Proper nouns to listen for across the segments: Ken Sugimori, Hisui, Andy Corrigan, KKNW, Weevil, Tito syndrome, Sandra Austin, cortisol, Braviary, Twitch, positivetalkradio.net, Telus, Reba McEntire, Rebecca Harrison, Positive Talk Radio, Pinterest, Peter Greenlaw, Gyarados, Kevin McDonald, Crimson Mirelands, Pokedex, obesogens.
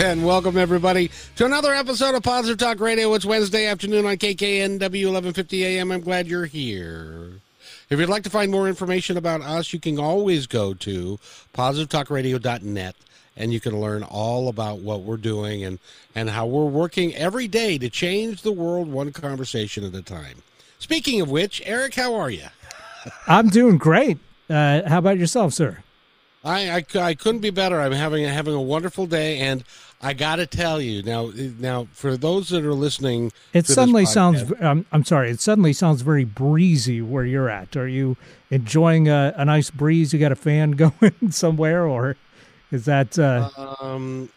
And welcome, everybody, to another episode of Positive Talk Radio. It's Wednesday afternoon on KKNW 1150 AM. I'm glad you're here. If you'd like to find more information about us, you can always go to positivetalkradio.net, and you can learn all about what we're doing and how we're working every day to change the world one conversation at a time. Speaking of which, Eric, how are you? I'm doing great. How about yourself, sir? I couldn't be better. I'm having a wonderful day, and I got to tell you now for those that are listening, it suddenly sounds. I'm sorry. It suddenly sounds very breezy where you're at. Are you enjoying a nice breeze? You got a fan going somewhere, or is that?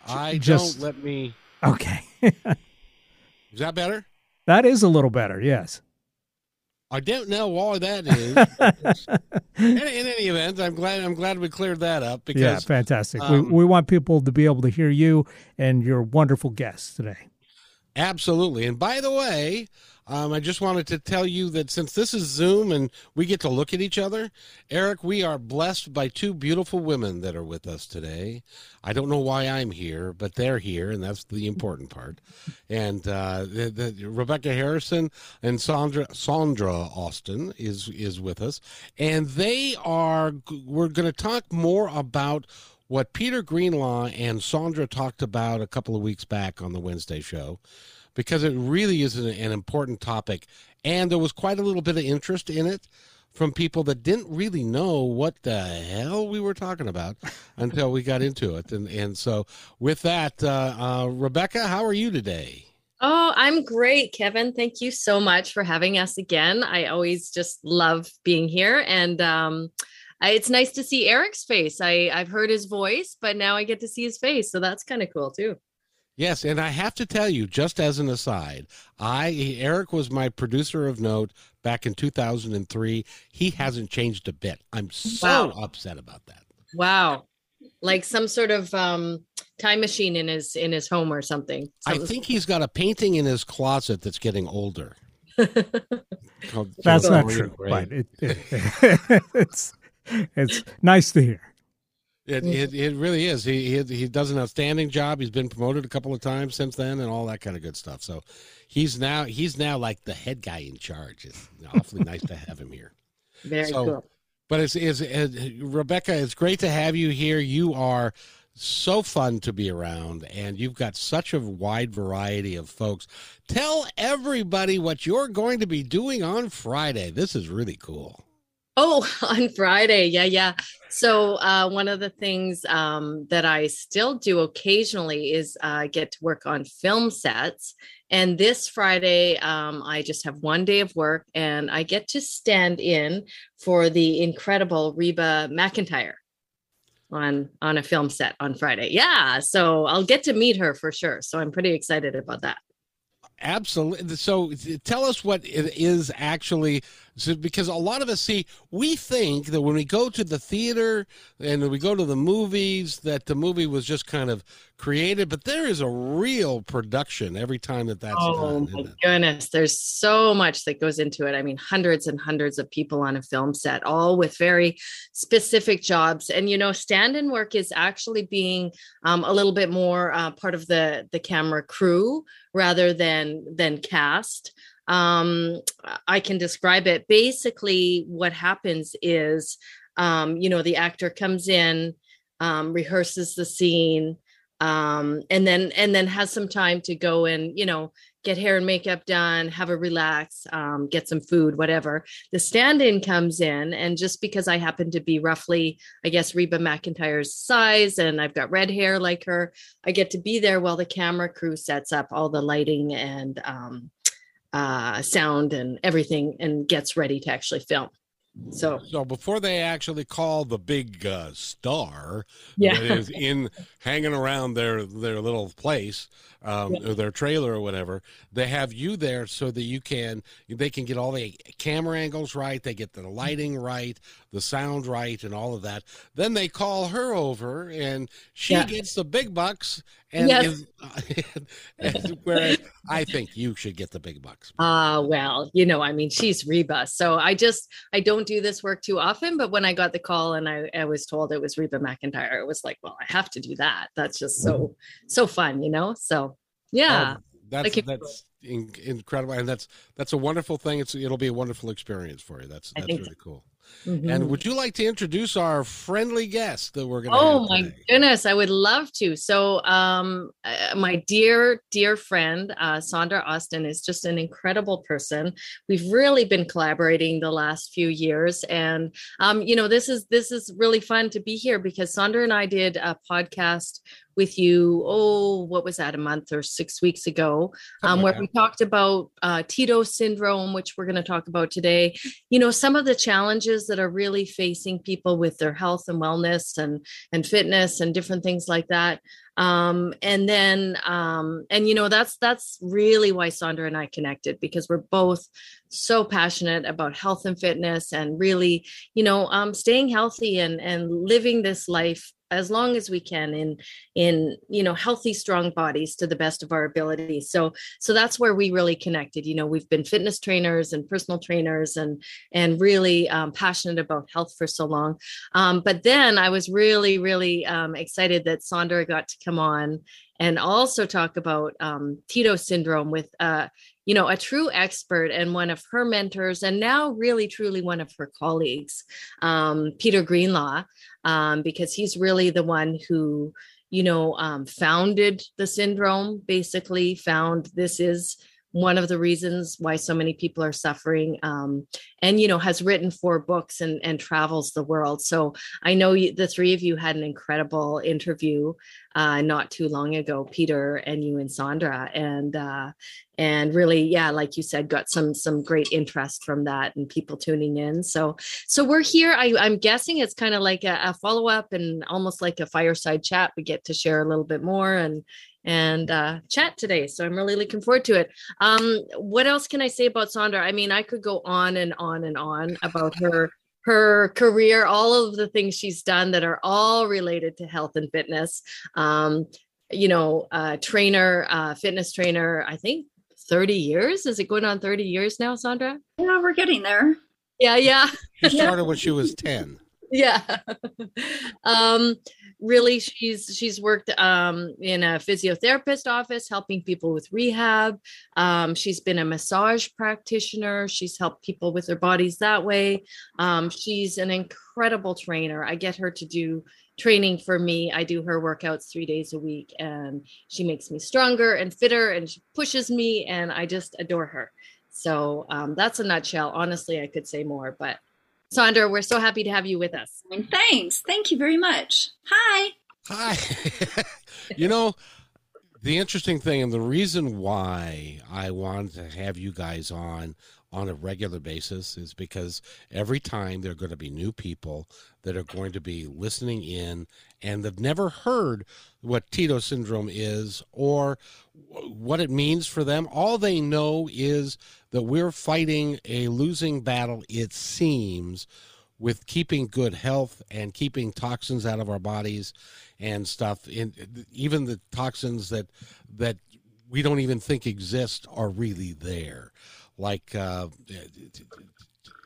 I just don't let me. Okay. Is that better? That is a little better. Yes. I don't know why that is. In any event, I'm glad we cleared that up. Because, yeah, fantastic. We want people to be able to hear you and your wonderful guests today. Absolutely. And by the way, I just wanted to tell you that since this is Zoom and we get to look at each other, Eric, we are blessed by two beautiful women that are with us today. I don't know why I'm here, but they're here, and that's the important part. And Rebecca Harrison and Sandra Austin is with us, and we're going to talk more about what Peter Greenlaw and Sandra talked about a couple of weeks back on the Wednesday show, because it really is an important topic. And there was quite a little bit of interest in it from people that didn't really know what the hell we were talking about until we got into it. And so with that, Rebecca, how are you today? Oh, I'm great, Kevin. Thank you so much for having us again. I always just love being here. And it's nice to see Eric's face. I've heard his voice, but now I get to see his face. So that's kind of cool, too. Yes, and I have to tell you, just as an aside, Eric was my producer of note back in 2003. He hasn't changed a bit. I'm so upset about that. Wow, like some sort of time machine in his home or something. I think he's got a painting in his closet that's getting older. That's not true, but it's nice to hear. It really is. He does an outstanding job. He's been promoted a couple of times since then, and all that kind of good stuff. So he's now like the head guy in charge. It's awfully nice to have him here. Very cool. But Rebecca, it's great to have you here. You are so fun to be around, and you've got such a wide variety of folks. Tell everybody what you're going to be doing on Friday. This is really cool. Oh, on Friday. Yeah. So one of the things that I still do occasionally is get to work on film sets. And this Friday, I just have one day of work, and I get to stand in for the incredible Reba McEntire on a film set on Friday. Yeah. So I'll get to meet her for sure. So I'm pretty excited about that. Absolutely. So tell us what it is actually, because a lot of us we think that when we go to the theater and we go to the movies, that the movie was just kind of created, but there is a real production every time that's done. Oh my goodness. There's so much that goes into it. I mean, hundreds and hundreds of people on a film set, all with very specific jobs. And, stand-in work is actually being a little bit more part of the camera crew rather than cast. I can describe it. Basically, what happens is, the actor comes in, rehearses the scene, and then has some time to go and get hair and makeup done, have a relax, get some food, whatever. The stand-in comes in, and just because I happen to be roughly, I guess, Reba McEntire's size, and I've got red hair like her, I get to be there while the camera crew sets up all the lighting and sound and everything and gets ready to actually film. So before they actually call the big star that is in hanging around their little place or their trailer or whatever, they have you there so that they can get all the camera angles right, they get the lighting right, the sound right, and all of that. Then they call her over, and she gets the big bucks. And, and whereas I think you should get the big bucks. Well, you know, I mean, she's Reba. So I don't do this work too often, but when I got the call and I was told it was Reba McEntire, it was like, well, I have to do that. That's just so fun, you know? So, yeah. That's incredible. And that's a wonderful thing. It'll be a wonderful experience for you. That's really cool. Mm-hmm. And would you like to introduce our friendly guest that we're going to have today? My goodness, I would love to. So my dear, dear friend, Sondra Austin is just an incredible person. We've really been collaborating the last few years. And, you know, this is really fun to be here because Sondra and I did a podcast with you, what was that, a month or 6 weeks ago, where we talked about Tito syndrome, which we're going to talk about today. You know, some of the challenges that are really facing people with their health and wellness and fitness and different things like that. And you know, that's really why Sondra and I connected, because we're both so passionate about health and fitness and really, you know, staying healthy and living this life as long as we can in, you know, healthy, strong bodies to the best of our ability. So that's where we really connected. You know, we've been fitness trainers and personal trainers and really passionate about health for so long. But then I was really, really excited that Sondra got to come on and also talk about Tito syndrome with, you know, a true expert and one of her mentors, and now really, truly one of her colleagues, Peter Greenlaw, because he's really the one who, you know, founded the syndrome, basically found this is one of the reasons why so many people are suffering, and, you know, has written 4 books and travels the world. So I know the three of you had an incredible interview not too long ago, Peter and you and Sondra, and really, yeah, like you said, got some great interest from that and people tuning in. So we're here. I'm guessing it's kind of like a follow-up and almost like a fireside chat. We get to share a little bit more and chat today. So I'm really looking forward to it. What else can I say about Sondra? I mean, I could go on and on and on about her career, all of the things she's done that are all related to health and fitness. You know, fitness trainer, I think 30 years. Is it going on 30 years now, Sondra? Yeah, we're getting there. Yeah. She started when she was 10. Yeah. Really, she's worked in a physiotherapist office, helping people with rehab. She's been a massage practitioner. She's helped people with their bodies that way. She's an incredible trainer. I get her to do training for me. I do her workouts 3 days a week, and she makes me stronger and fitter, and she pushes me, and I just adore her. So that's a nutshell. Honestly, I could say more, but Sondra, we're so happy to have you with us. Thanks. Thank you very much. Hi. You know, the interesting thing and the reason why I wanted to have you guys on a regular basis is because every time there are going to be new people that are going to be listening in and they've never heard what Tito syndrome is or what it means for them. All they know is that we're fighting a losing battle, it seems, with keeping good health and keeping toxins out of our bodies and stuff. And even the toxins that we don't even think exist are really there. Like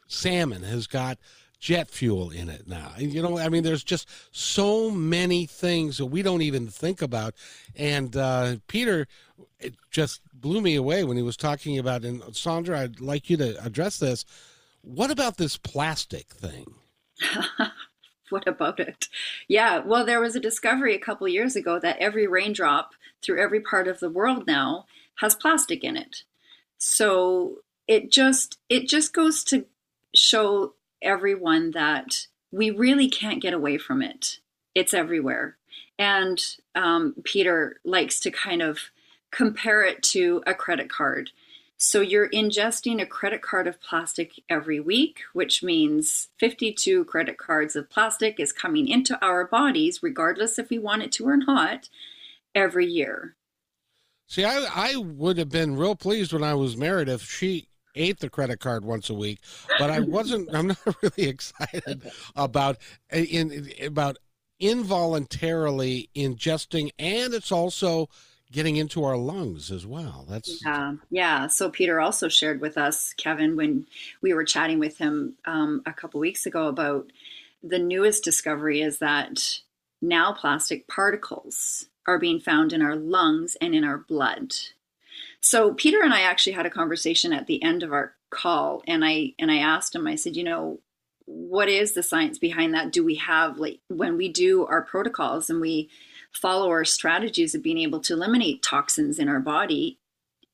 salmon has got jet fuel in it now. And, you know, I mean, there's just so many things that we don't even think about. And Peter, it just blew me away when he was talking about, and Sondra, I'd like you to address this. What about this plastic thing? What about it? Yeah, well, there was a discovery a couple years ago that every raindrop through every part of the world now has plastic in it. So it just goes to show everyone that we really can't get away from it. It's everywhere. And Peter likes to kind of compare it to a credit card. So you're ingesting a credit card of plastic every week, which means 52 credit cards of plastic is coming into our bodies, regardless if we want it to or not, every year. See, I would have been real pleased when I was married if she ate the credit card once a week, but I wasn't. I'm not really excited about involuntarily ingesting, and it's also getting into our lungs as well. Yeah. So Peter also shared with us, Kevin, when we were chatting with him a couple weeks ago about the newest discovery is that now plastic particles are being found in our lungs and in our blood. So Peter and I actually had a conversation at the end of our call, and I asked him, I said, you know, what is the science behind that? Do we have, like, when we do our protocols and we follow our strategies of being able to eliminate toxins in our body,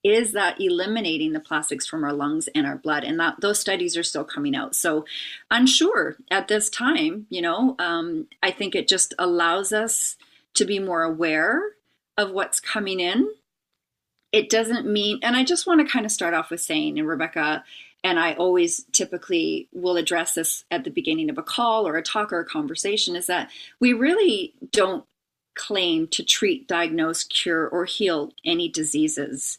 is that eliminating the plastics from our lungs and our blood? And that those studies are still coming out. So unsure at this time, you know, I think it just allows us to be more aware of what's coming in. It doesn't mean, and I just want to kind of start off with saying, and Rebecca and I always typically will address this at the beginning of a call or a talk or a conversation, is that we really don't claim to treat, diagnose, cure, or heal any diseases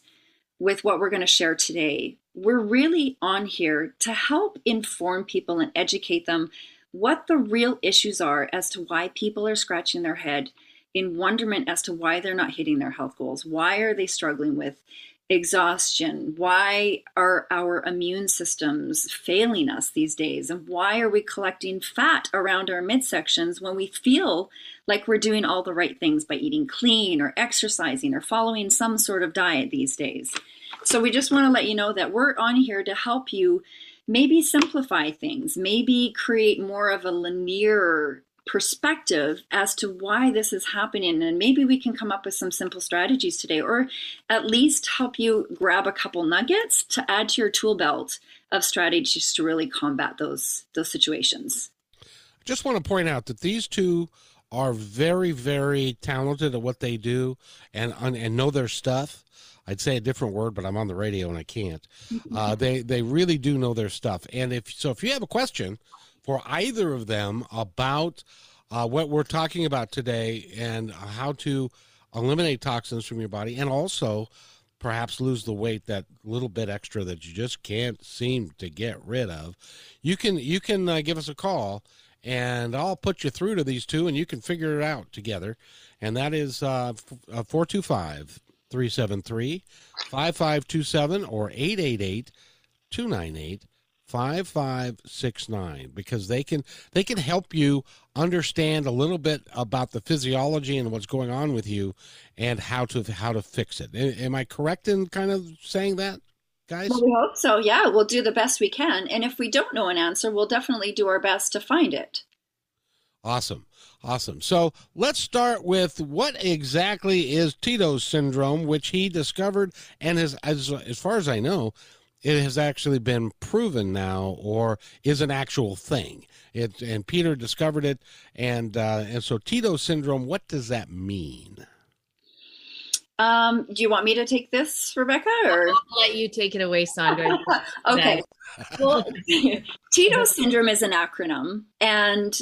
with what we're going to share today. We're really on here to help inform people and educate them what the real issues are as to why people are scratching their head in wonderment as to why they're not hitting their health goals. Why are they struggling with exhaustion? Why are our immune systems failing us these days? And why are we collecting fat around our midsections when we feel like we're doing all the right things by eating clean or exercising or following some sort of diet these days? So we just want to let you know that we're on here to help you maybe simplify things, maybe create more of a linear perspective as to why this is happening, and maybe we can come up with some simple strategies today, or at least help you grab a couple nuggets to add to your tool belt of strategies to really combat those situations. I just want to point out that these two are very, very talented at what they do and know their stuff. I'd say a different word, but I'm on the radio and I can't. They really do know their stuff, and if you have a question for either of them about what we're talking about today and how to eliminate toxins from your body, and also perhaps lose the weight, that little bit extra that you just can't seem to get rid of, you can give us a call, and I'll put you through to these two, and you can figure it out together. And that is 425-373-5527 or 888-298-5569, because they can help you understand a little bit about the physiology and what's going on with you and how to fix it. Am I correct in kind of saying that, guys? Well, we hope so. Yeah, we'll do the best we can, and if we don't know an answer, we'll definitely do our best to find it. Awesome. So let's start with what exactly is Tito syndrome, which he discovered and has, as far as I know, it has actually been proven now, or is an actual thing. And Peter discovered it, and so Tito syndrome. What does that mean? Do you want me to take this, Rebecca, or I'll let you take it away, Sandra? Okay. Well, Tito syndrome is an acronym, and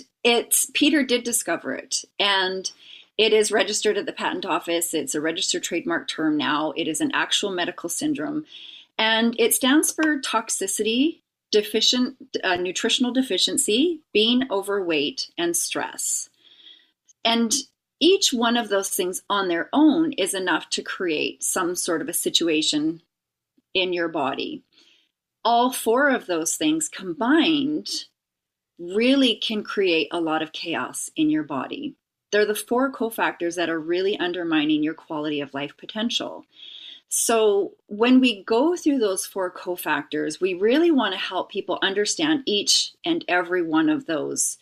Peter did discover it, and it is registered at the patent office. It's a registered trademark term now. It is an actual medical syndrome. And it stands for toxicity, nutritional deficiency, being overweight, and stress. And each one of those things on their own is enough to create some sort of a situation in your body. All four of those things combined really can create a lot of chaos in your body. They're the four cofactors that are really undermining your quality of life potential. So when we go through those four cofactors, we really want to help people understand each and every one of those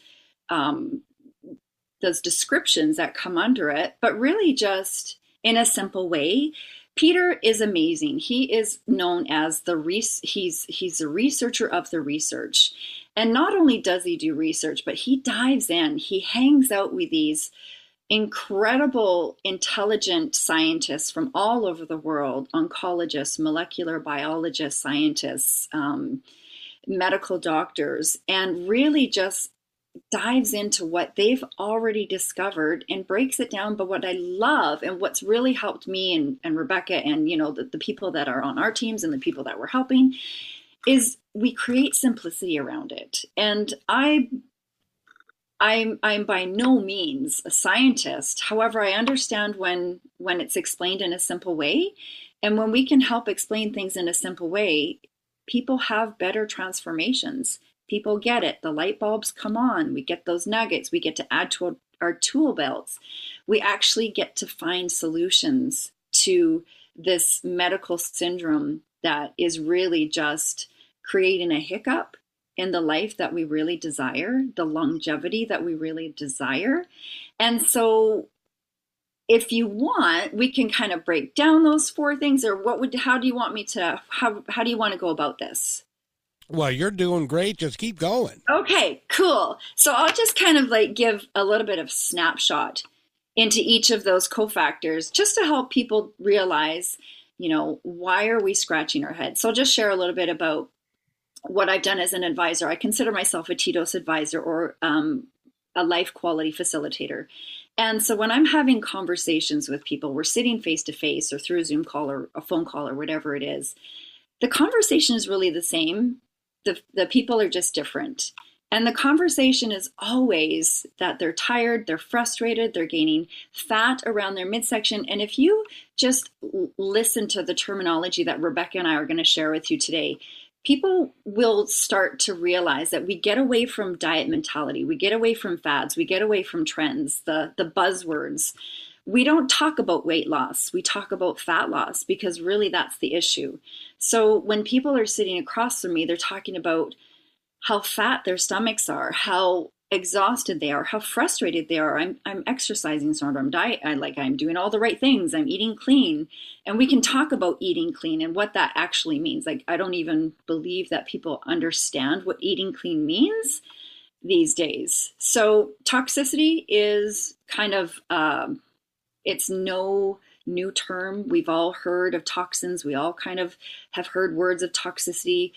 descriptions that come under it, but really just in a simple way, Peter is amazing. He is known as he's a researcher of the research. And not only does he do research, but he dives in. He hangs out with these incredible, intelligent scientists from all over the world, oncologists, molecular biologists, scientists, medical doctors, and really just dives into what they've already discovered and breaks it down. But what I love and what's really helped me and Rebecca and, you know, the people that are on our teams and the people that we're helping is we create simplicity around it. And I'm by no means a scientist. However, I understand when it's explained in a simple way, and when we can help explain things in a simple way, people have better transformations. People get it. The light bulbs come on. We get those nuggets. We get to add to our tool belts. We actually get to find solutions to this medical syndrome that is really just creating a hiccup in the life that we really desire, the longevity that we really desire. And so if you want, we can kind of break down those four things, or how do you want me to, how do you want to go about this? Well, you're doing great. Just keep going. Okay, cool. So I'll just kind of like give a little bit of snapshot into each of those cofactors just to help people realize, you know, why are we scratching our heads? So I'll just share a little bit about what I've done as an advisor. I consider myself a Tito's advisor, or a life quality facilitator. And so when I'm having conversations with people, we're sitting face to face or through a Zoom call or a phone call or whatever it is, the conversation is really the same. The people are just different. And the conversation is always that they're tired, they're frustrated, they're gaining fat around their midsection. And if you just listen to the terminology that Rebecca and I are going to share with you today, people will start to realize that we get away from diet mentality. We get away from fads. We get away from trends, the buzzwords. We don't talk about weight loss. We talk about fat loss, because really that's the issue. So when people are sitting across from me, they're talking about how fat their stomachs are, how exhausted they are, how frustrated they are. I'm exercising, sort of. I'm doing all the right things. I'm eating clean. And we can talk about eating clean and what that actually means. Like, I don't even believe that people understand what eating clean means these days. So toxicity is kind of, it's no new term. We've all heard of toxins. We all kind of have heard words of toxicity.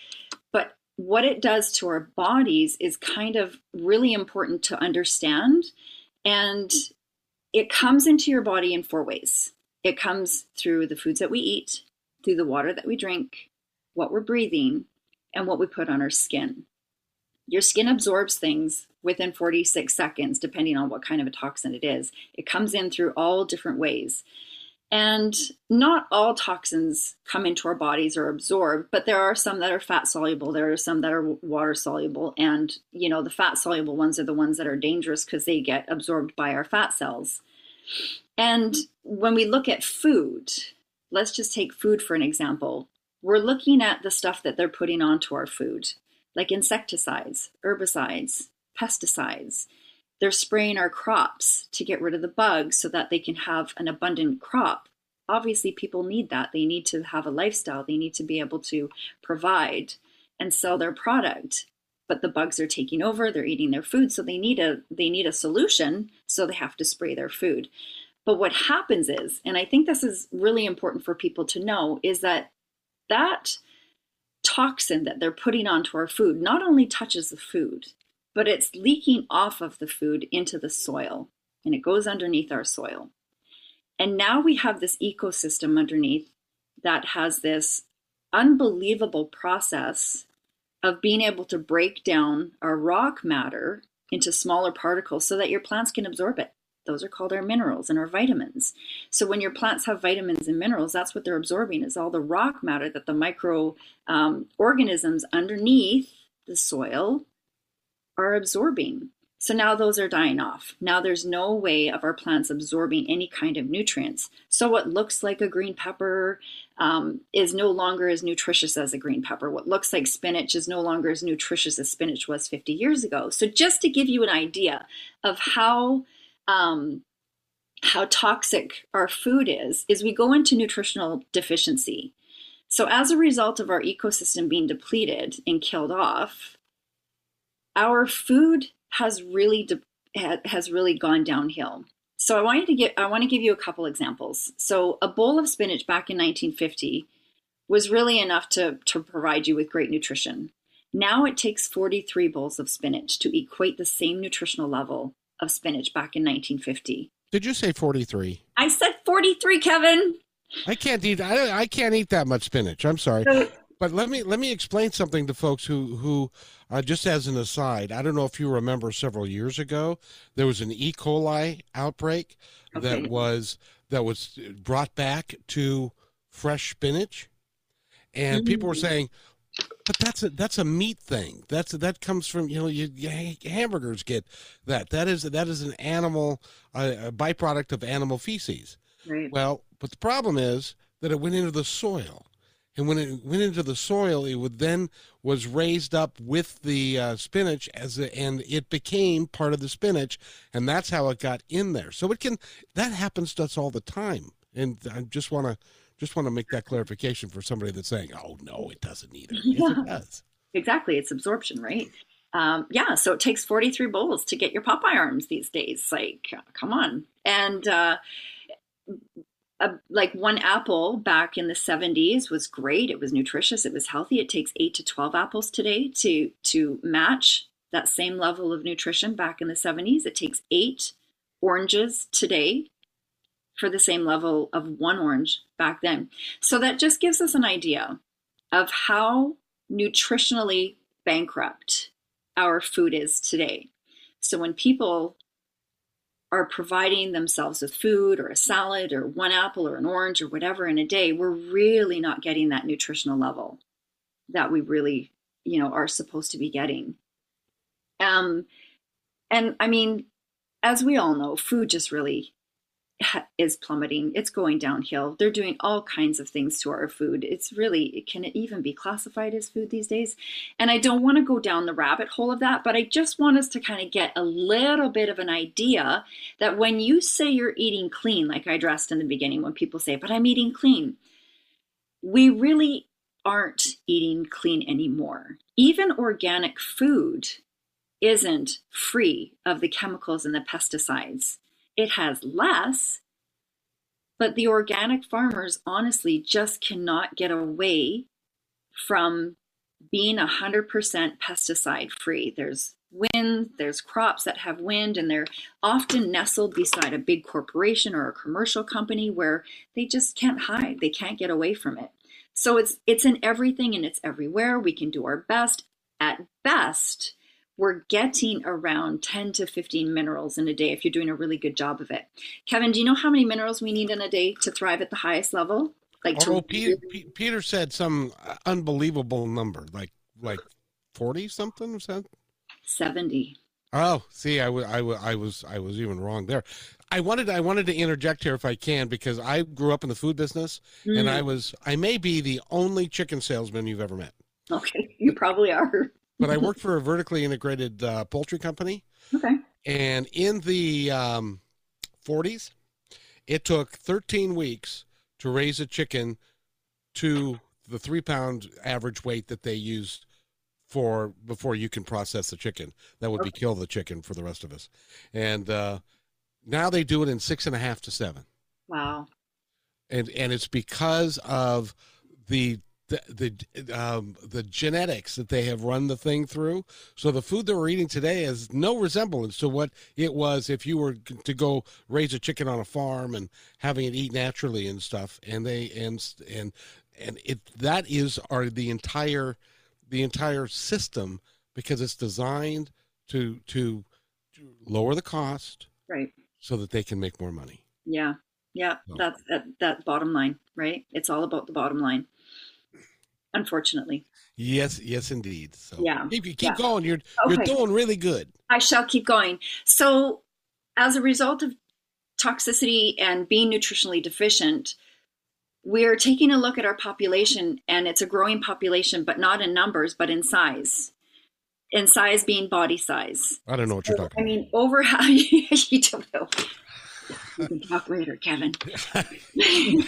But what it does to our bodies is kind of really important to understand. And it comes into your body in four ways. It comes through the foods that we eat, through the water that we drink, what we're breathing, and what we put on our skin. Your skin absorbs things within 46 seconds, depending on what kind of a toxin it is. It comes in through all different ways. And not all toxins come into our bodies or absorbed, but there are some that are fat soluble. There are some that are water soluble. And, you know, the fat soluble ones are the ones that are dangerous because they get absorbed by our fat cells. And when we look at food, let's just take food for an example. We're looking at the stuff that they're putting onto our food, like insecticides, herbicides, pesticides. They're spraying our crops to get rid of the bugs so that they can have an abundant crop. Obviously, people need that. They need to have a lifestyle. They need to be able to provide and sell their product. But the bugs are taking over. They're eating their food. So they need a solution. So they have to spray their food. But what happens is, and I think this is really important for people to know, is that toxin that they're putting onto our food not only touches the food, but it's leaking off of the food into the soil, and it goes underneath our soil. And now we have this ecosystem underneath that has this unbelievable process of being able to break down our rock matter into smaller particles so that your plants can absorb it. Those are called our minerals and our vitamins. So when your plants have vitamins and minerals, that's what they're absorbing, is all the rock matter that the microorganisms underneath the soil are absorbing. So now those are dying off. Now there's no way of our plants absorbing any kind of nutrients. So what looks like a green pepper is no longer as nutritious as a green pepper. What looks like spinach is no longer as nutritious as spinach was 50 years ago. So just to give you an idea of how how toxic our food is we go into nutritional deficiency. So as a result of our ecosystem being depleted and killed off, our food has really gone downhill. So I want to give you a couple examples. So a bowl of spinach back in 1950 was really enough to provide you with great nutrition. Now it takes 43 bowls of spinach to equate the same nutritional level of spinach back in 1950. Did you say 43? I said 43, Kevin. I can't eat that much spinach. I'm sorry. But let me explain something to folks who just as an aside, I don't know if you remember several years ago, there was an E. coli outbreak that was brought back to fresh spinach, and people were saying, but that's a meat thing. That comes from, hamburgers get that. That is an animal, a byproduct of animal feces. Right. Well, but the problem is that it went into the soil. And when it went into the soil, it would then was raised up with the spinach and it became part of the spinach, and that's how it got in there. So that happens to us all the time. And I just want to make that clarification for somebody that's saying, "Oh no, it doesn't either." Yeah. It does. Exactly, it's absorption, right? So it takes 43 bowls to get your Popeye arms these days. Like, come on, and. Like one apple back in the 70s was great. It was nutritious. It was healthy. It takes 8 to 12 apples today to match that same level of nutrition back in the 70s. It takes 8 oranges today for the same level of one orange back then. So that just gives us an idea of how nutritionally bankrupt our food is today. So when people are providing themselves with food or a salad or one apple or an orange or whatever in a day, we're really not getting that nutritional level that we really, are supposed to be getting. And I mean, as we all know, food just really is plummeting. It's going downhill. They're doing all kinds of things to our food. Can it even be classified as food these days? And I don't want to go down the rabbit hole of that, but I just want us to kind of get a little bit of an idea that when you say you're eating clean, like I addressed in the beginning, when people say, but I'm eating clean, we really aren't eating clean anymore. Even organic food isn't free of the chemicals and the pesticides. It has less, but the organic farmers honestly just cannot get away from being 100% pesticide free. There's crops that have wind, and they're often nestled beside a big corporation or a commercial company where they just can't hide. They can't get away from it. So it's in everything and it's everywhere. We can do our best. At best, we're getting around 10 to 15 minerals in a day if you're doing a really good job of it. Kevin, do you know how many minerals we need in a day to thrive at the highest level? Peter said some unbelievable number, like 40 something or something? 70. Oh, see, I was even wrong there. I wanted to interject here if I can, because I grew up in the food business, and I may be the only chicken salesman you've ever met. Okay, you probably are. But I worked for a vertically integrated poultry company. Okay. And in the 40s, it took 13 weeks to raise a chicken to the 3-pound average weight that they used for before you can process the chicken. That would be kill the chicken for the rest of us. And now they do it in 6.5 to 7. Wow. And it's because of the genetics that they have run the thing through. So the food that we're eating today has no resemblance to what it was if you were to go raise a chicken on a farm and having it eat naturally and stuff. And the entire system, because it's designed to lower the cost, right, so that they can make more money. Yeah, yeah, so that's that bottom line, right? It's all about the bottom line. Unfortunately. Yes, indeed. So yeah. If you keep going, you're doing really good. I shall keep going. So as a result of toxicity and being nutritionally deficient, we're taking a look at our population, and it's a growing population, but not in numbers, but in size. In size being body size. I don't know what you're talking about. I mean, over how you don't know. We can talk later, Kevin.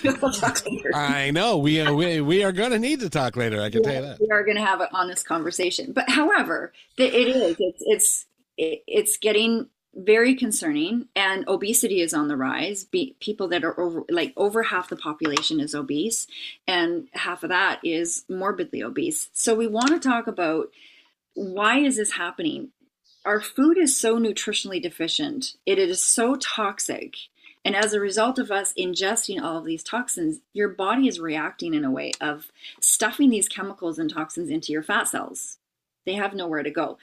We'll talk later. I know. We are going to need to talk later. I can tell you that. We are going to have an honest conversation. But however, it's getting very concerning, and obesity is on the rise. People that are over half the population is obese, and half of that is morbidly obese. So we want to talk about, why is this happening? Our food is so nutritionally deficient. It is so toxic. And as a result of us ingesting all of these toxins, your body is reacting in a way of stuffing these chemicals and toxins into your fat cells. They have nowhere to go.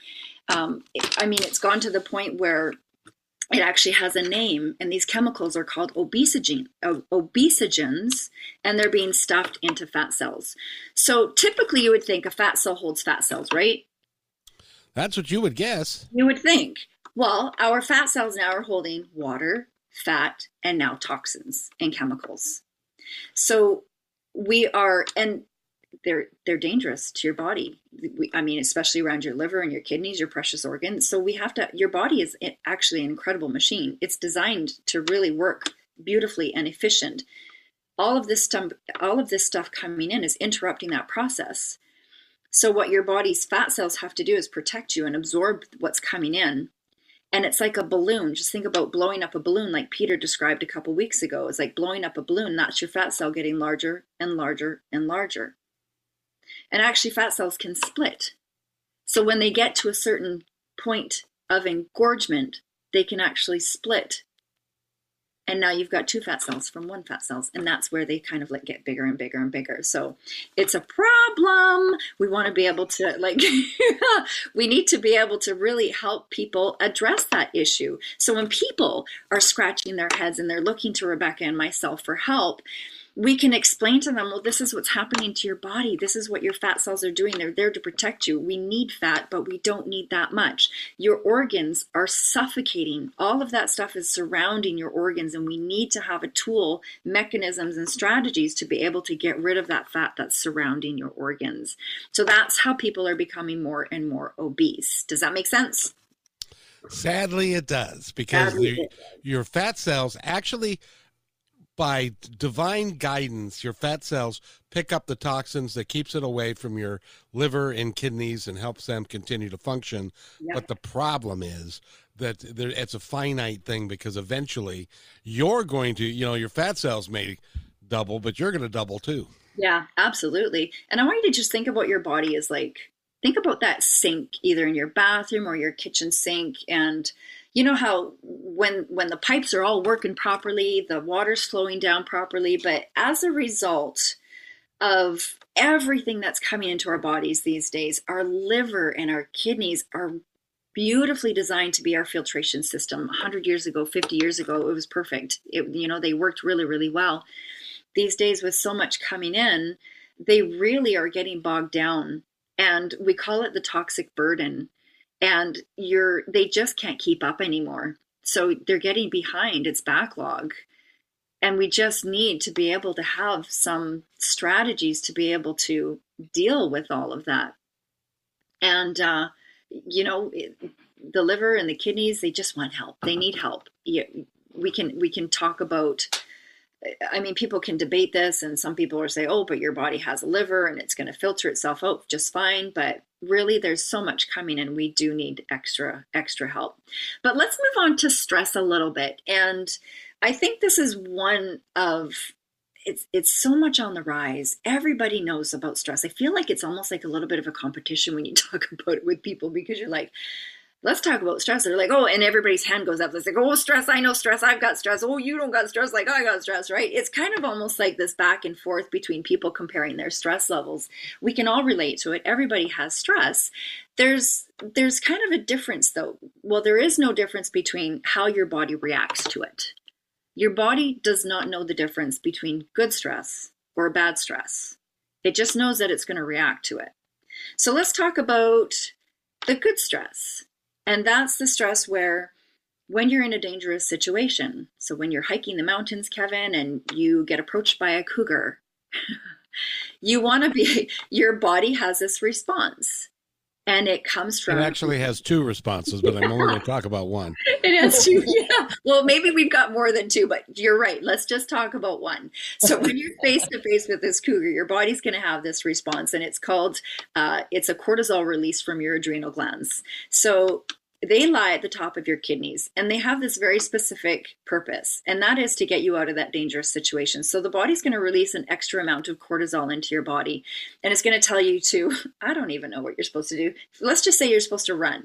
It's gone to the point where it actually has a name, and these chemicals are called obesogens, and they're being stuffed into fat cells. So typically you would think a fat cell holds fat cells, right? That's what you would guess. You would think. Well, our fat cells now are holding water, fat, and now toxins and chemicals. So we are, and they're dangerous to your body. Especially around your liver and your kidneys, your precious organs. So your body is actually an incredible machine. It's designed to really work beautifully and efficient. All of this stuff coming in is interrupting that process. So what your body's fat cells have to do is protect you and absorb what's coming in. And it's like a balloon. Just think about blowing up a balloon, like Peter described a couple weeks ago. It's like blowing up a balloon. That's your fat cell getting larger and larger and larger. And actually, fat cells can split. So when they get to a certain point of engorgement, they can actually split. And now you've got two fat cells from one fat cells. And that's where they kind of get bigger and bigger and bigger. So it's a problem. We want to be able to we need to be able to really help people address that issue. So when people are scratching their heads and they're looking to Rebecca and myself for help, we can explain to them, well, this is what's happening to your body. This is what your fat cells are doing. They're there to protect you. We need fat, but we don't need that much. Your organs are suffocating. All of that stuff is surrounding your organs, and we need to have a tool, mechanisms, and strategies to be able to get rid of that fat that's surrounding your organs. So that's how people are becoming more and more obese. Does that make sense? Sadly, it does, because your fat cells actually, by divine guidance, your fat cells pick up the toxins that keeps it away from your liver and kidneys and helps them continue to function. Yep. But the problem is that it's a finite thing, because eventually you're going to, your fat cells may double, but you're going to double too. Yeah, absolutely. And I want you to just think about your body as think about that sink either in your bathroom or your kitchen sink, and you know how when the pipes are all working properly, the water's flowing down properly, but as a result of everything that's coming into our bodies these days, our liver and our kidneys are beautifully designed to be our filtration system. 100 years ago, 50 years ago, it was perfect. They worked really, really well. These days, with so much coming in, they really are getting bogged down, and we call it the toxic burden. And they just can't keep up anymore. So they're getting behind. It's backlog. And we just need to be able to have some strategies to be able to deal with all of that. And, the liver and the kidneys, they just want help. They need help. We can talk about, people can debate this, and some people are saying, oh, but your body has a liver and it's going to filter itself out just fine. But really, there's so much coming in. We do need extra help. But let's move on to stress a little bit. And I think this is one of, it's so much on the rise. Everybody knows about stress. I feel like it's almost like a little bit of a competition when you talk about it with people, because you're like, let's talk about stress. They're like, oh, and everybody's hand goes up. It's like, oh, stress, I know stress, I've got stress. Oh, you don't got stress, like I got stress, right? It's kind of almost like this back and forth between people comparing their stress levels. We can all relate to it. Everybody has stress. There's kind of a difference, though. Well, there is no difference between how your body reacts to it. Your body does not know the difference between good stress or bad stress. It just knows that it's going to react to it. So let's talk about the good stress. And that's the stress where when you're in a dangerous situation, so when you're hiking the mountains, Kevin, and you get approached by a cougar, your body has this response. And it comes from... It actually has two responses, but I'm only going to talk about one. It Yes, yeah. Well, maybe we've got more than two, but you're right. Let's just talk about one. So when you're face to face with this cougar, your body's going to have this response, and it's called, it's a cortisol release from your adrenal glands. So they lie at the top of your kidneys, and they have this very specific purpose, and that is to get you out of that dangerous situation. So the body's going to release an extra amount of cortisol into your body, and it's going to tell you to, I don't even know what you're supposed to do. Let's just say you're supposed to run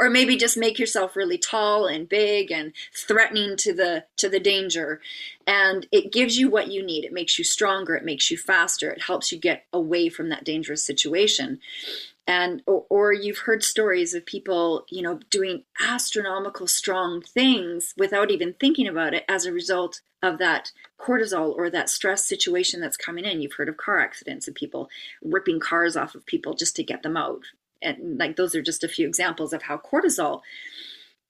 or maybe just make yourself really tall and big and threatening to the danger. And it gives you what you need. It makes you stronger. It makes you faster. It helps you get away from that dangerous situation. And or you've heard stories of people, you know, doing astronomical strong things without even thinking about it as a result of that cortisol or that stress situation that's coming in. You've heard of car accidents and people ripping cars off of people just to get them out. And like, those are just a few examples of how cortisol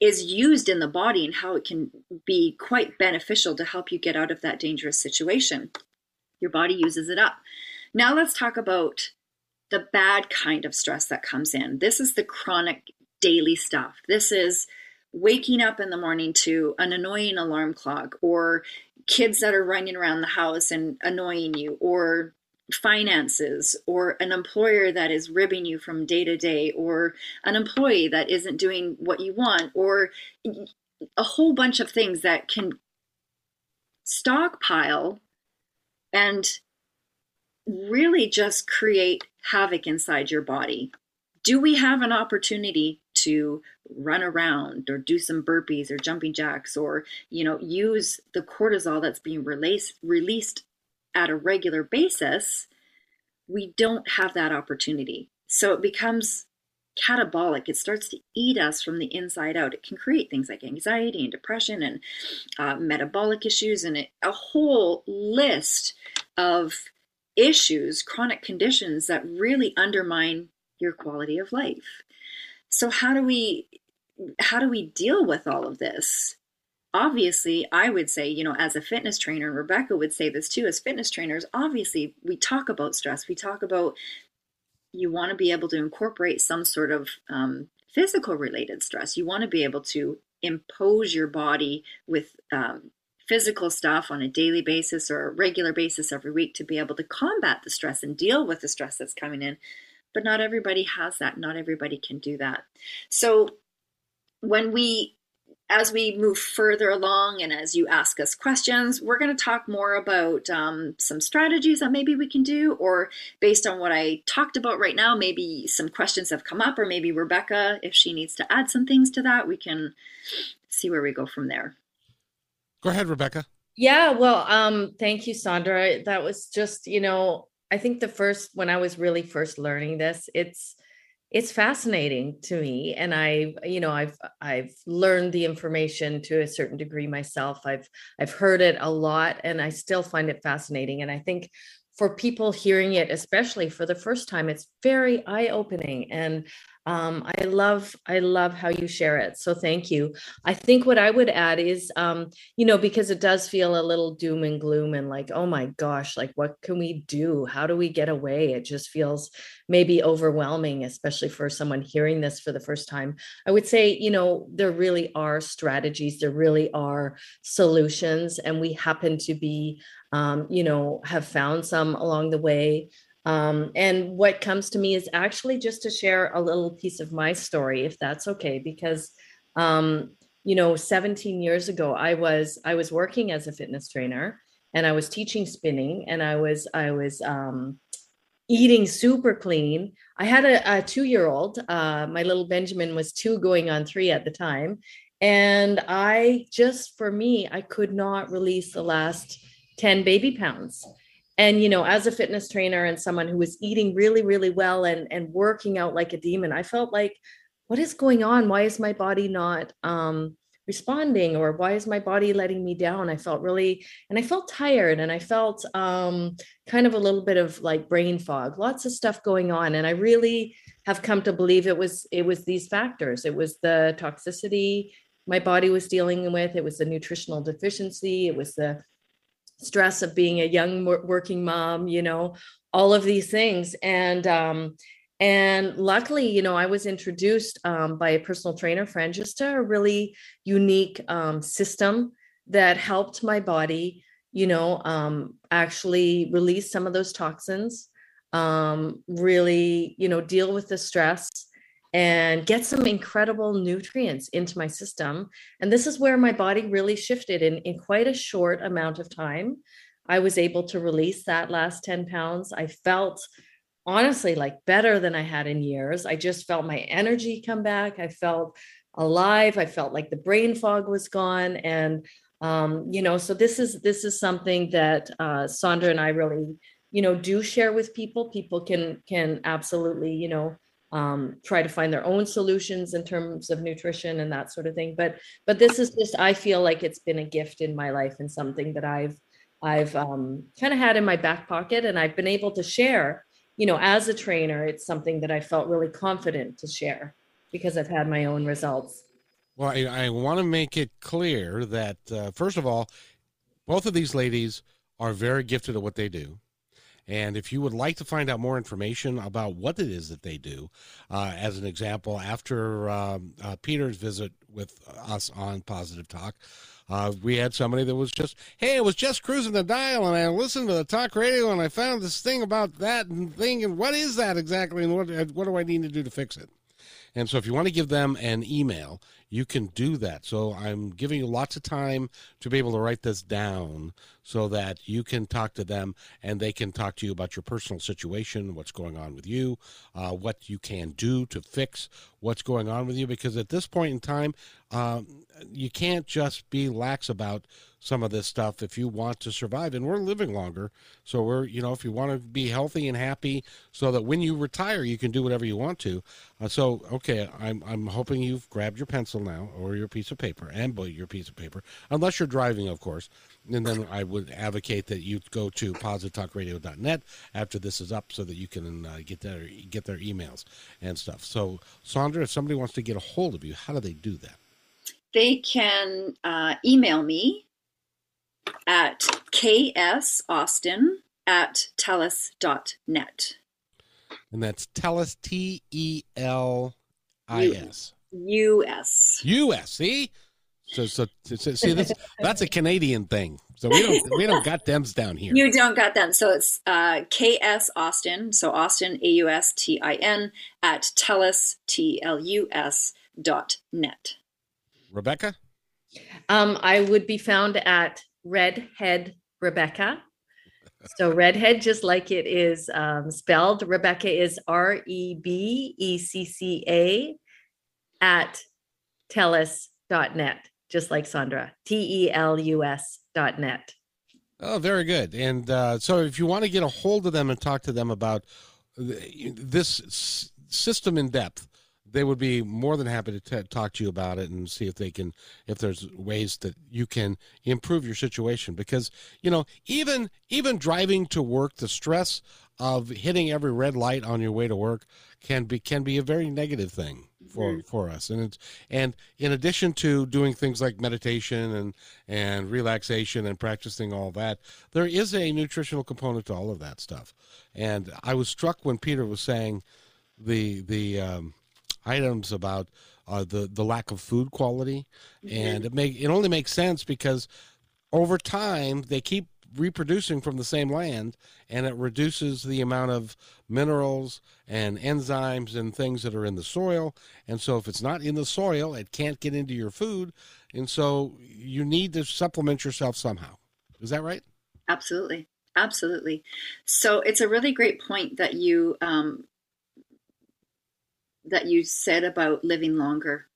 is used in the body and how it can be quite beneficial to help you get out of that dangerous situation. Your body uses it up. Now let's talk about the bad kind of stress that comes in. This is the chronic daily stuff. This is waking up in the morning to an annoying alarm clock, or kids that are running around the house and annoying you, or finances, or an employer that is ribbing you from day to day, or an employee that isn't doing what you want, or a whole bunch of things that can stockpile and really just create havoc inside your body. Do we have an opportunity to run around or do some burpees or jumping jacks, or, you know, use the cortisol that's being released at a regular basis? We don't have that opportunity. So it becomes catabolic. It starts to eat us from the inside out. It can create things like anxiety and depression and metabolic issues, and a whole list of issues, chronic conditions that really undermine your quality of life. So how do we deal with all of this? Obviously, I would say, you know, as a fitness trainer, and Rebecca would say this too, as fitness trainers, obviously we talk about stress. We talk about, you want to be able to incorporate some sort of physical related stress. You want to be able to impose your body with physical stuff on a daily basis or a regular basis every week to be able to combat the stress and deal with the stress that's coming in. But not everybody has that. Not everybody can do that. So when as we move further along and as you ask us questions, we're going to talk more about some strategies that maybe we can do, or based on what I talked about right now, maybe some questions have come up, or maybe Rebecca, if she needs to add some things to that, we can see where we go from there. Go ahead, Rebecca. Yeah, well, thank you, Sandra. That was just, you know, I think when I was really first learning this, it's fascinating to me. And I've learned the information to a certain degree myself. I've heard it a lot, and I still find it fascinating. And I think for people hearing it, especially for the first time, it's very eye-opening. And I love how you share it. So thank you. I think what I would add is, you know, because it does feel a little doom and gloom and like, oh my gosh, like, what can we do? How do we get away? It just feels maybe overwhelming, especially for someone hearing this for the first time. I would say, you know, there really are strategies. There really are solutions. And we happen to be, you know, have found some along the way. And what comes to me is actually just to share a little piece of my story, if that's okay, because, you know, 17 years ago, I was working as a fitness trainer, and I was teaching spinning, and I was eating super clean. I had a 2-year-old, my little Benjamin was 2 going on 3 at the time. And I could not release the last 10 baby pounds. And, you know, as a fitness trainer and someone who was eating really, really well and working out like a demon, I felt like, what is going on? Why is my body not responding? Or why is my body letting me down? I felt tired, and I felt kind of a little bit of like brain fog, lots of stuff going on. And I really have come to believe it was these factors. It was the toxicity my body was dealing with. It was the nutritional deficiency. It was the stress of being a young working mom, you know, all of these things. And And luckily, you know, I was introduced by a personal trainer friend, just to a really unique system that helped my body, you know, actually release some of those toxins, really, you know, deal with the stress and get some incredible nutrients into my system. And this is where my body really shifted in quite a short amount of time. I was able to release that last 10 pounds. I felt honestly like better than I had in years. I just felt my energy come back. I felt alive. I felt like the brain fog was gone. And, you know, so this is something that Sandra and I really, you know, do share with people. People can absolutely, you know, try to find their own solutions in terms of nutrition and that sort of thing. But this is just, I feel like it's been a gift in my life and something that I've kind of had in my back pocket, and I've been able to share, you know, as a trainer. It's something that I felt really confident to share because I've had my own results. Well, I want to make it clear that, first of all, both of these ladies are very gifted at what they do. And if you would like to find out more information about what it is that they do, as an example, after Peter's visit with us on Positive Talk, we had somebody that was just, hey, I was just cruising the dial and I listened to the talk radio and I found this thing about that and thing, and what is that exactly, and what do I need to do to fix it? And so if you want to give them an email, you can do that. So I'm giving you lots of time to be able to write this down so that you can talk to them and they can talk to you about your personal situation, what's going on with you, what you can do to fix what's going on with you. Because at this point in time, you can't just be lax about some of this stuff if you want to survive. And we're living longer. So we're, you know, if you want to be healthy and happy so that when you retire, you can do whatever you want to. So, okay, I'm hoping you've grabbed your pencil now or your piece of paper, and your piece of paper, unless you're driving, of course. And then I would advocate that you go to positivetalkradio.net after this is up so that you can get their emails and stuff. So, Sandra, if somebody wants to get a hold of you, how do they do that? They can email me at ksaustin@telus.net. And that's Telus, TELIS. U.S. U.S., see? So see, that's a Canadian thing. So we don't got them down here. You don't got them. So it's ksaustin, so Austin, AUSTIN, at Telus, TELUS.net. Rebecca? I would be found at Redhead Rebecca. So Redhead, just like it is spelled. Rebecca is REBECCA at telus.net, just like Sandra, TELUS.net. Oh, very good. And so if you want to get a hold of them and talk to them about this system in depth, they would be more than happy to talk to you about it and see if they can, if there's ways that you can improve your situation. Because, you know, even driving to work, the stress of hitting every red light on your way to work can be a very negative thing for us. And in addition to doing things like meditation and relaxation and practicing all that, there is a nutritional component to all of that stuff. And I was struck when Peter was saying the items about the lack of food quality, and it only makes sense because over time they keep reproducing from the same land, and it reduces the amount of minerals and enzymes and things that are in the soil. And so if it's not in the soil, it can't get into your food, and so you need to supplement yourself somehow. Is that right? Absolutely. So it's a really great point that you said about living longer.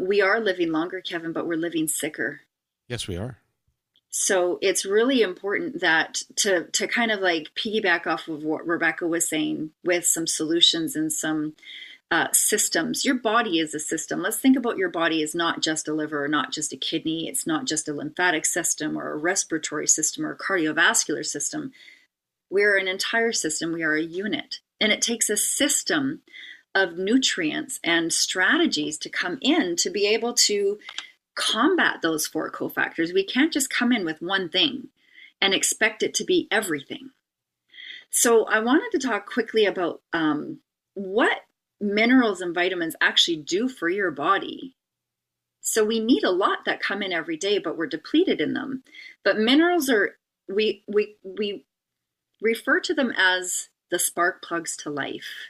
We are living longer, Kevin, but we're living sicker. Yes, we are. So it's really important that to kind of like piggyback off of what Rebecca was saying with some solutions and some systems. Your body is a system. Let's think about your body as not just a liver, not just a kidney. It's not just a lymphatic system or a respiratory system or a cardiovascular system. We're an entire system. We are a unit. And it takes a system of nutrients and strategies to come in to be able to combat those four cofactors. We can't just come in with one thing and expect it to be everything. So I wanted to talk quickly about what minerals and vitamins actually do for your body. So we need a lot that come in every day, but we're depleted in them. But minerals are, we refer to them as the spark plugs to life.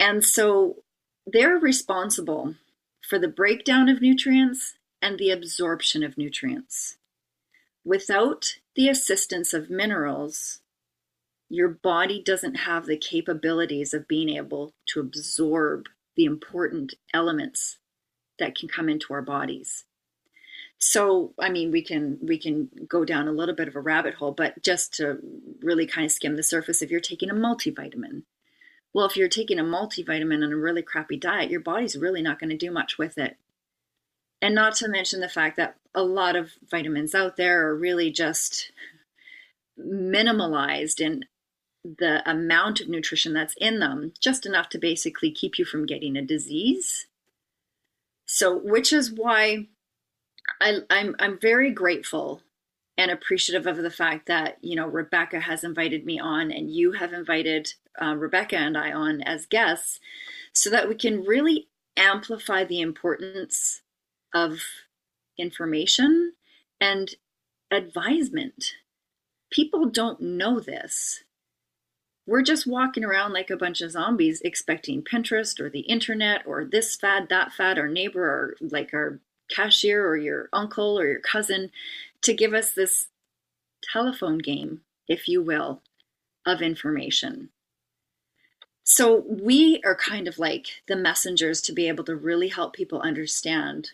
And so they're responsible for the breakdown of nutrients and the absorption of nutrients. Without the assistance of minerals, your body doesn't have the capabilities of being able to absorb the important elements that can come into our bodies. So, I mean, we can go down a little bit of a rabbit hole, but just to really kind of skim the surface, if you're taking a multivitamin, well, if you're taking a multivitamin on a really crappy diet, your body's really not going to do much with it. And not to mention the fact that a lot of vitamins out there are really just minimalized in the amount of nutrition that's in them, just enough to basically keep you from getting a disease. So, which is why I'm very grateful and appreciative of the fact that, you know, Rebecca has invited me on, and you have invited Rebecca and I on as guests, so that we can really amplify the importance of information and advisement. People don't know this. We're just walking around like a bunch of zombies expecting Pinterest or the internet or this fad, that fad, our neighbor, or like our cashier or your uncle or your cousin to give us this telephone game, if you will, of information. So we are kind of like the messengers to be able to really help people understand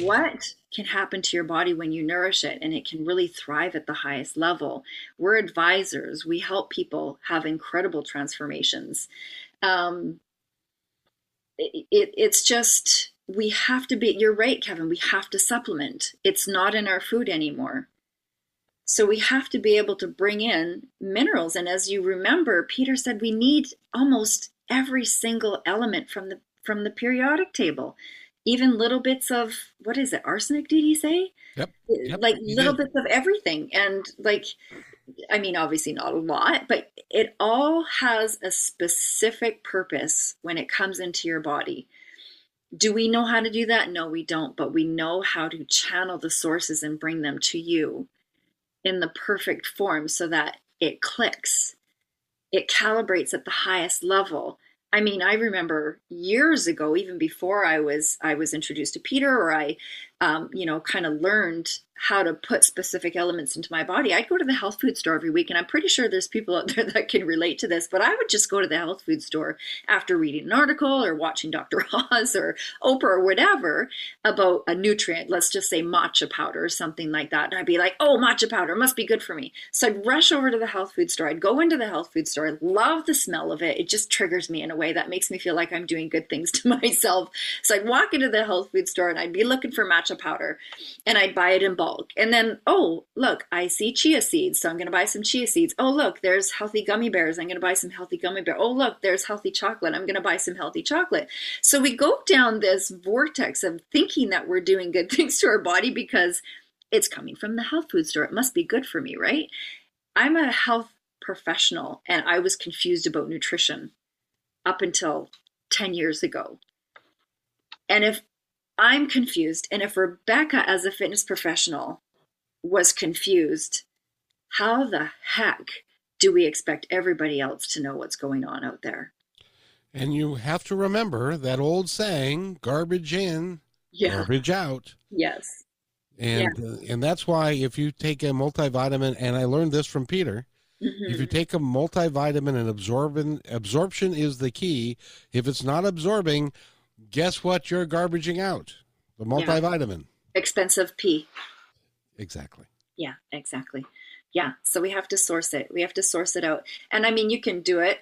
what can happen to your body when you nourish it, and it can really thrive at the highest level. We're advisors. We help people have incredible transformations. It's just, we have to be, you're right, Kevin, we have to supplement. It's not in our food anymore. So we have to be able to bring in minerals. And as you remember, Peter said we need almost every single element from the periodic table. Even little bits of, what is it, arsenic, did he say? Yep. Like little bits of everything. And like, I mean, obviously not a lot, but it all has a specific purpose when it comes into your body. Do we know how to do that? No, we don't. But we know how to channel the sources and bring them to you in the perfect form so that it clicks. It calibrates at the highest level. I mean, I remember years ago, even before I was introduced to Peter, or I kind of learned how to put specific elements into my body. I'd go to the health food store every week, and I'm pretty sure there's people out there that can relate to this, but I would just go to the health food store after reading an article or watching Dr. Oz or Oprah or whatever about a nutrient, let's just say matcha powder or something like that. And I'd be like, oh, matcha powder must be good for me. So I'd rush over to the health food store. I'd go into the health food store. I love the smell of it. It just triggers me in a way that makes me feel like I'm doing good things to myself. So I'd walk into the health food store and I'd be looking for matcha powder, and I'd buy it in bulk. And then, oh, look, I see chia seeds, so I'm going to buy some chia seeds. Oh, look, there's healthy gummy bears. I'm going to buy some healthy gummy bears. Oh, look, there's healthy chocolate. I'm going to buy some healthy chocolate. So we go down this vortex of thinking that we're doing good things to our body because it's coming from the health food store. It must be good for me, right? I'm a health professional, and I was confused about nutrition up until 10 years ago. And if I'm confused, and if Rebecca as a fitness professional was confused, how the heck do we expect everybody else to know what's going on out there? And you have to remember that old saying, garbage in, garbage out. Yes. And that's why if you take a multivitamin, and I learned this from Peter, if you take a multivitamin and absorption is the key. If it's not absorbing, guess what you're garbaging out? The multivitamin. Yeah. Expensive pee. Exactly. Yeah, exactly. Yeah. So we have to source it. We have to source it out. And I mean, you can do it.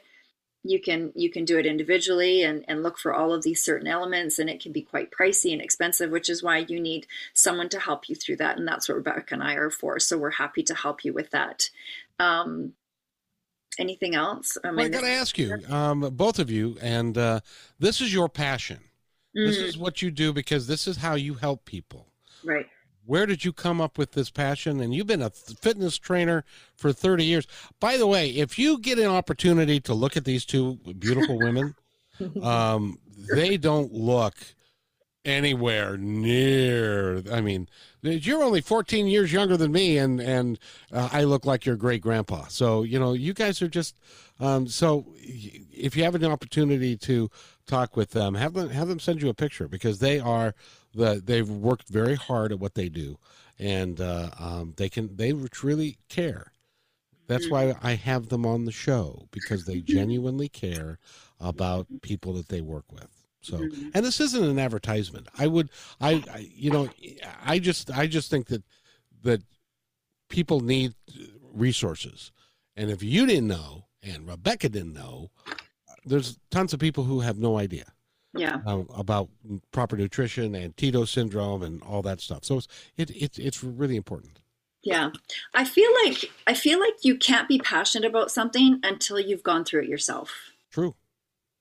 You can do it individually and look for all of these certain elements, and it can be quite pricey and expensive, which is why you need someone to help you through that. And that's what Rebecca and I are for. So we're happy to help you with that. Anything else? I got to ask you, both of you, and this is your passion. This is what you do because this is how you help people. Right. Where did you come up with this passion? And you've been a fitness trainer for 30 years. By the way, if you get an opportunity to look at these two beautiful women, they don't look anywhere near. I mean, you're only 14 years younger than me, and I look like your great-grandpa. So, you know, you guys are just so if you have an opportunity to talk with them, have them send you a picture, because they are they've worked very hard at what they do, and they really care. That's why I have them on the show, because they genuinely care about people that they work with. So, and this isn't an advertisement. I just think that people need resources, and if you didn't know, and Rebecca didn't know, there's tons of people who have no idea. Yeah. About proper nutrition and Tito syndrome and all that stuff. So it's really important. Yeah. I feel like you can't be passionate about something until you've gone through it yourself. True.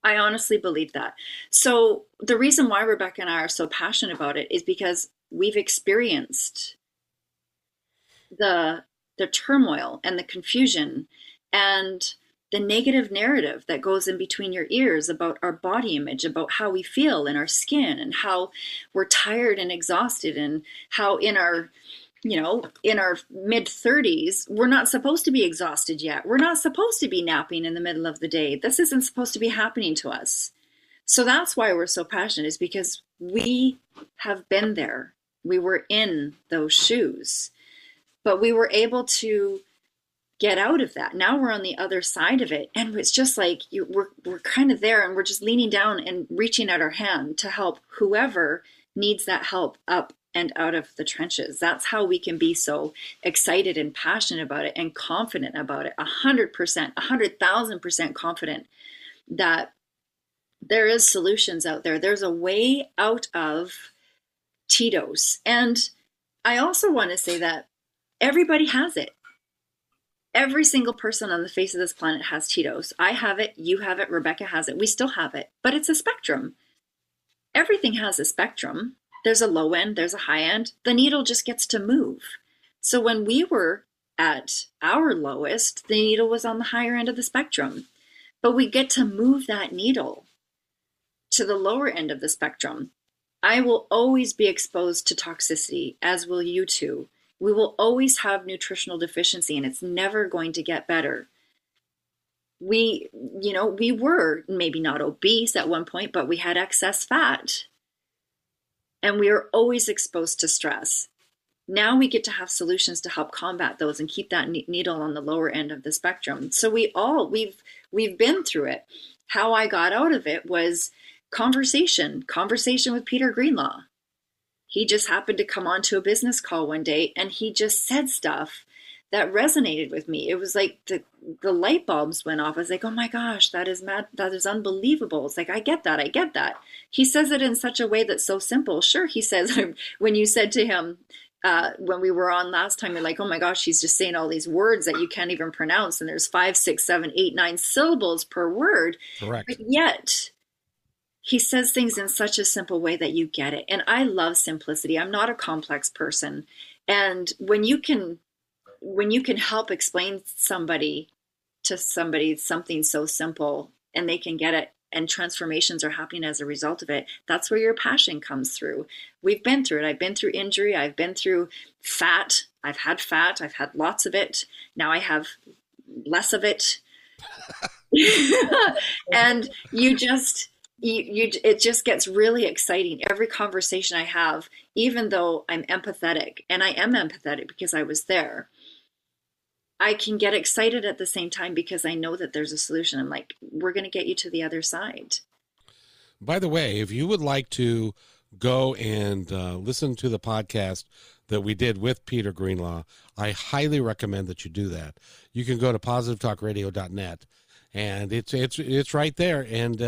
I honestly believe that. So the reason why Rebecca and I are so passionate about it is because we've experienced the turmoil and the confusion and the negative narrative that goes in between your ears about our body image, about how we feel in our skin, and how we're tired and exhausted, and how in our mid-30s, we're not supposed to be exhausted yet. We're not supposed to be napping in the middle of the day. This isn't supposed to be happening to us. So that's why we're so passionate, is because we have been there. We were in those shoes, but we were able to get out of that. Now we're on the other side of it, and it's just like we're kind of there, and we're just leaning down and reaching out our hand to help whoever needs that help up and out of the trenches. That's how we can be so excited and passionate about it and confident about it, 100%, 100,000% confident that there is solutions out there. There's a way out of Tito's. And I also want to say that everybody has it. Every single person on the face of this planet has Tito's. I have it, you have it, Rebecca has it, we still have it, but it's a spectrum. Everything has a spectrum. There's a low end, there's a high end. The needle just gets to move. So when we were at our lowest, the needle was on the higher end of the spectrum, but we get to move that needle to the lower end of the spectrum. I will always be exposed to toxicity, as will you two. We will always have nutritional deficiency, and it's never going to get better. We were maybe not obese at one point, but we had excess fat, and we are always exposed to stress. Now we get to have solutions to help combat those and keep that needle on the lower end of the spectrum. So we've been through it. How I got out of it was conversation with Peter Greenlaw. He just happened to come onto a business call one day, and he just said stuff that resonated with me. It was like the light bulbs went off. I was like, oh my gosh, that is mad. That is unbelievable. It's like, I get that. He says it in such a way that's so simple. Sure, he says, when you said to him, when we were on last time, you're like, oh my gosh, he's just saying all these words that you can't even pronounce. And there's 5, 6, 7, 8, 9 syllables per word. Correct. But yet, he says things in such a simple way that you get it. And I love simplicity. I'm not a complex person. And when you can help explain to somebody something so simple, and they can get it, and transformations are happening as a result of it, that's where your passion comes through. We've been through it. I've been through injury. I've been through fat. I've had fat. I've had lots of it. Now I have less of it. And it just gets really exciting. Every conversation I have, even though I'm empathetic, and I am empathetic because I was there, I can get excited at the same time because I know that there's a solution. I'm like, we're going to get you to the other side. By the way, if you would like to go and listen to the podcast that we did with Peter Greenlaw, I highly recommend that you do that. You can go to positivetalkradio.net. And it's right there, and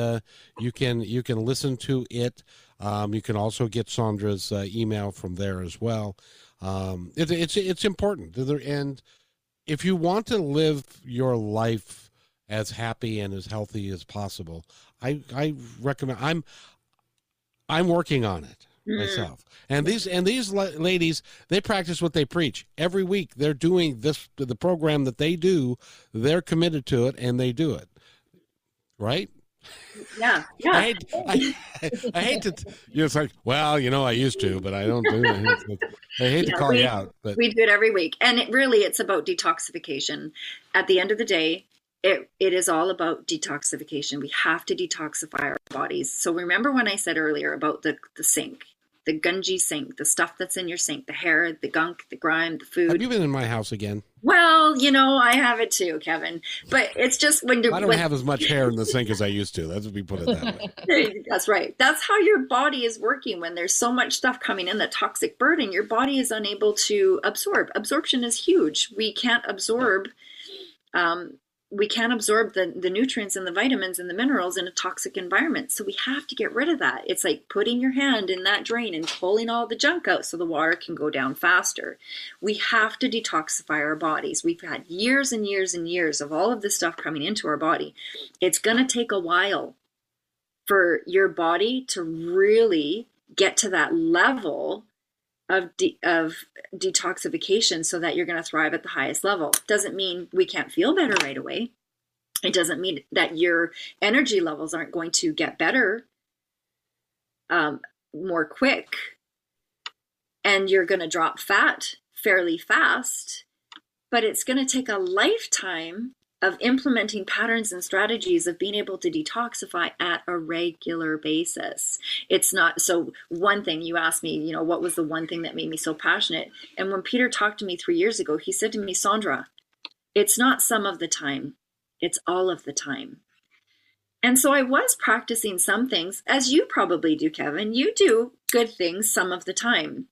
you can listen to it. You can also get Sandra's email from there as well. It's important, and if you want to live your life as happy and as healthy as possible, I recommend. I'm working on it myself. And these ladies, they practice what they preach. Every week they're doing this, the program that they do, they're committed to it and they do it. Right? Yeah. Yeah. I hate to, you know, it's like, well, you know, I used to, but I don't do it. I hate to call you out. But we do it every week. And it really, it's about detoxification. At the end of the day, it is all about detoxification. We have to detoxify our bodies. So remember when I said earlier about the sink, the gungy sink, the stuff that's in your sink, the hair, the gunk, the grime, the food. Have you been in my house again? Well, you know, I have it too, Kevin. But it's just when you're... I don't have as much hair in the sink as I used to. That's what we put it that way. That's right. That's how your body is working when there's so much stuff coming in, the toxic burden. Your body is unable to absorb. Absorption is huge. We can't absorb... we can't absorb the nutrients and the vitamins and the minerals in a toxic environment. So we have to get rid of that. It's like putting your hand in that drain and pulling all the junk out so the water can go down faster. We have to detoxify our bodies. We've had years and years and years of all of this stuff coming into our body. It's going to take a while for your body to really get to that level of detoxification so that you're going to thrive at the highest level. Doesn't mean we can't feel better right away. It doesn't mean that your energy levels aren't going to get better more quick, and you're going to drop fat fairly fast, but it's going to take a lifetime of implementing patterns and strategies of being able to detoxify at a regular basis. It's not, so one thing you asked me, you know, what was the one thing that made me so passionate? And when Peter talked to me 3 years ago, he said to me, Sandra, it's not some of the time, it's all of the time. And so I was practicing some things, as you probably do, Kevin. You do good things some of the time.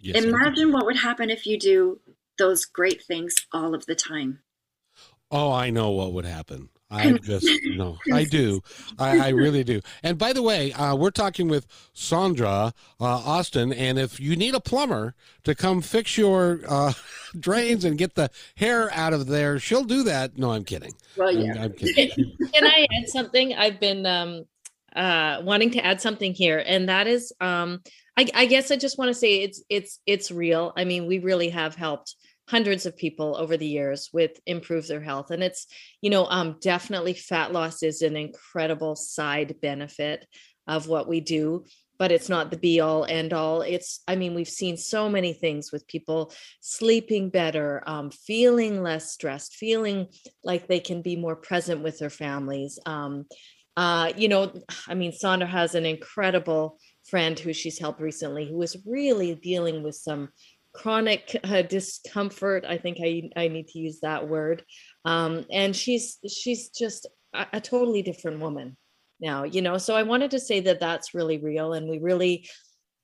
Yes, imagine what would happen if you do those great things all of the time. Oh, I know what would happen. I just, no, I do. I really do. And by the way, we're talking with Sandra Austin, and if you need a plumber to come fix your drains and get the hair out of there, she'll do that. No, I'm kidding. Well, yeah. I'm kidding. Can I add something? I've been wanting to add something here, and that is, I guess I just want to say it's real. I mean, we really have helped hundreds of people over the years with improve their health. And it's, you know, definitely fat loss is an incredible side benefit of what we do, but it's not the be all end all. It's, I mean, we've seen so many things with people sleeping better, feeling less stressed, feeling like they can be more present with their families. You know, I mean, Sandra has an incredible friend who she's helped recently, who was really dealing with some chronic discomfort. I think I need to use that word. And she's just a totally different woman now, you know? So I wanted to say that that's really real. And we really,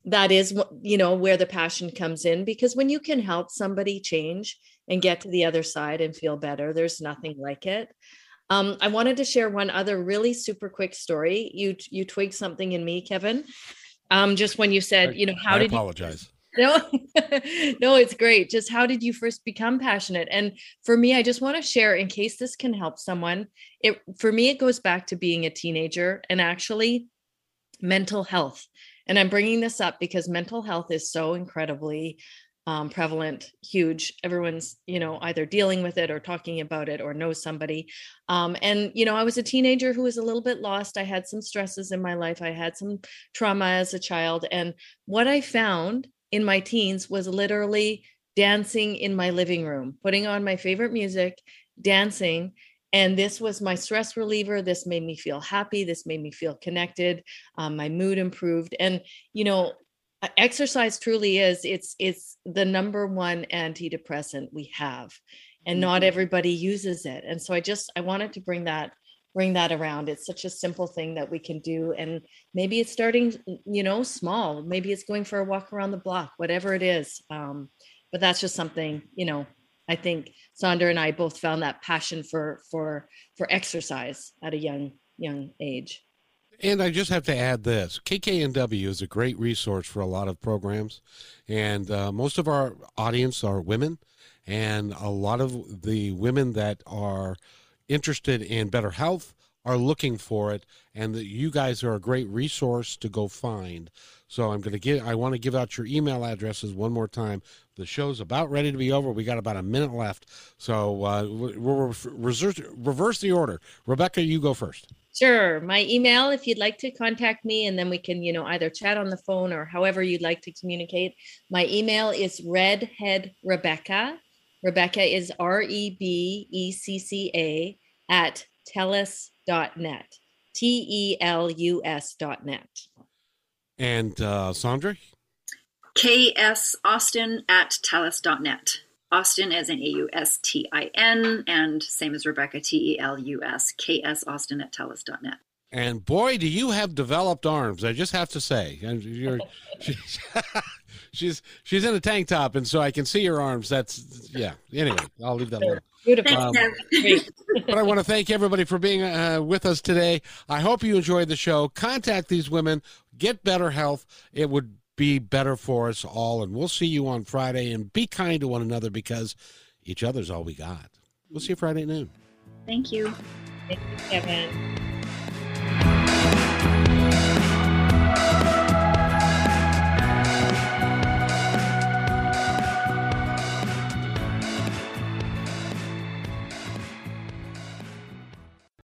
that is, you know, where the passion comes in, because when you can help somebody change and get to the other side and feel better, there's nothing like it. I wanted to share one other really super quick story. You twigged something in me, Kevin. Just when you said, you know, how did you apologize? No, it's great. Just how did you first become passionate? And for me, I just want to share, in case this can help someone, it goes back to being a teenager and actually mental health. And I'm bringing this up because mental health is so incredibly prevalent, huge. Everyone's, you know, either dealing with it or talking about it or knows somebody. And, you know, I was a teenager who was a little bit lost. I had some stresses in my life. I had some trauma as a child. And what I found in my teens was literally dancing in my living room, putting on my favorite music, dancing. And this was my stress reliever. This made me feel happy. This made me feel connected. My mood improved. And, you know, exercise truly is, it's the number one antidepressant we have, and not everybody uses it. And so I wanted to bring that around. It's such a simple thing that we can do. And maybe it's starting, you know, small, maybe it's going for a walk around the block, whatever it is. But that's just something, you know, I think Sandra and I both found that passion for exercise at a young age. And I just have to add this. KKNW is a great resource for a lot of programs. And most of our audience are women, and a lot of the women that are interested in better health are looking for it, and that you guys are a great resource to go find. So I'm going to I want to give out your email addresses one more time. The show's about ready to be over. We got about a minute left. So we'll reverse the order. Rebecca, you go first. Sure. My email, if you'd like to contact me, and then we can, either chat on the phone or however you'd like to communicate. My email is redheadrebecca. Rebecca is REBECCA @telus.net. TELUS.net. And Sandra? KSAustin @telus.net. Austin as in AUSTIN, and same as Rebecca, TELUS. KSAustin @telus.net. And boy, do you have developed arms, I just have to say. She's in a tank top, and so I can see her arms. That's, yeah. Anyway, I'll leave that alone. Beautiful. But I want to thank everybody for being with us today. I hope you enjoyed the show. Contact these women. Get better health. It would be better for us all, and we'll see you on Friday. And be kind to one another, because each other's all we got. We'll see you Friday at noon. Thank you. Thank you, Kevin.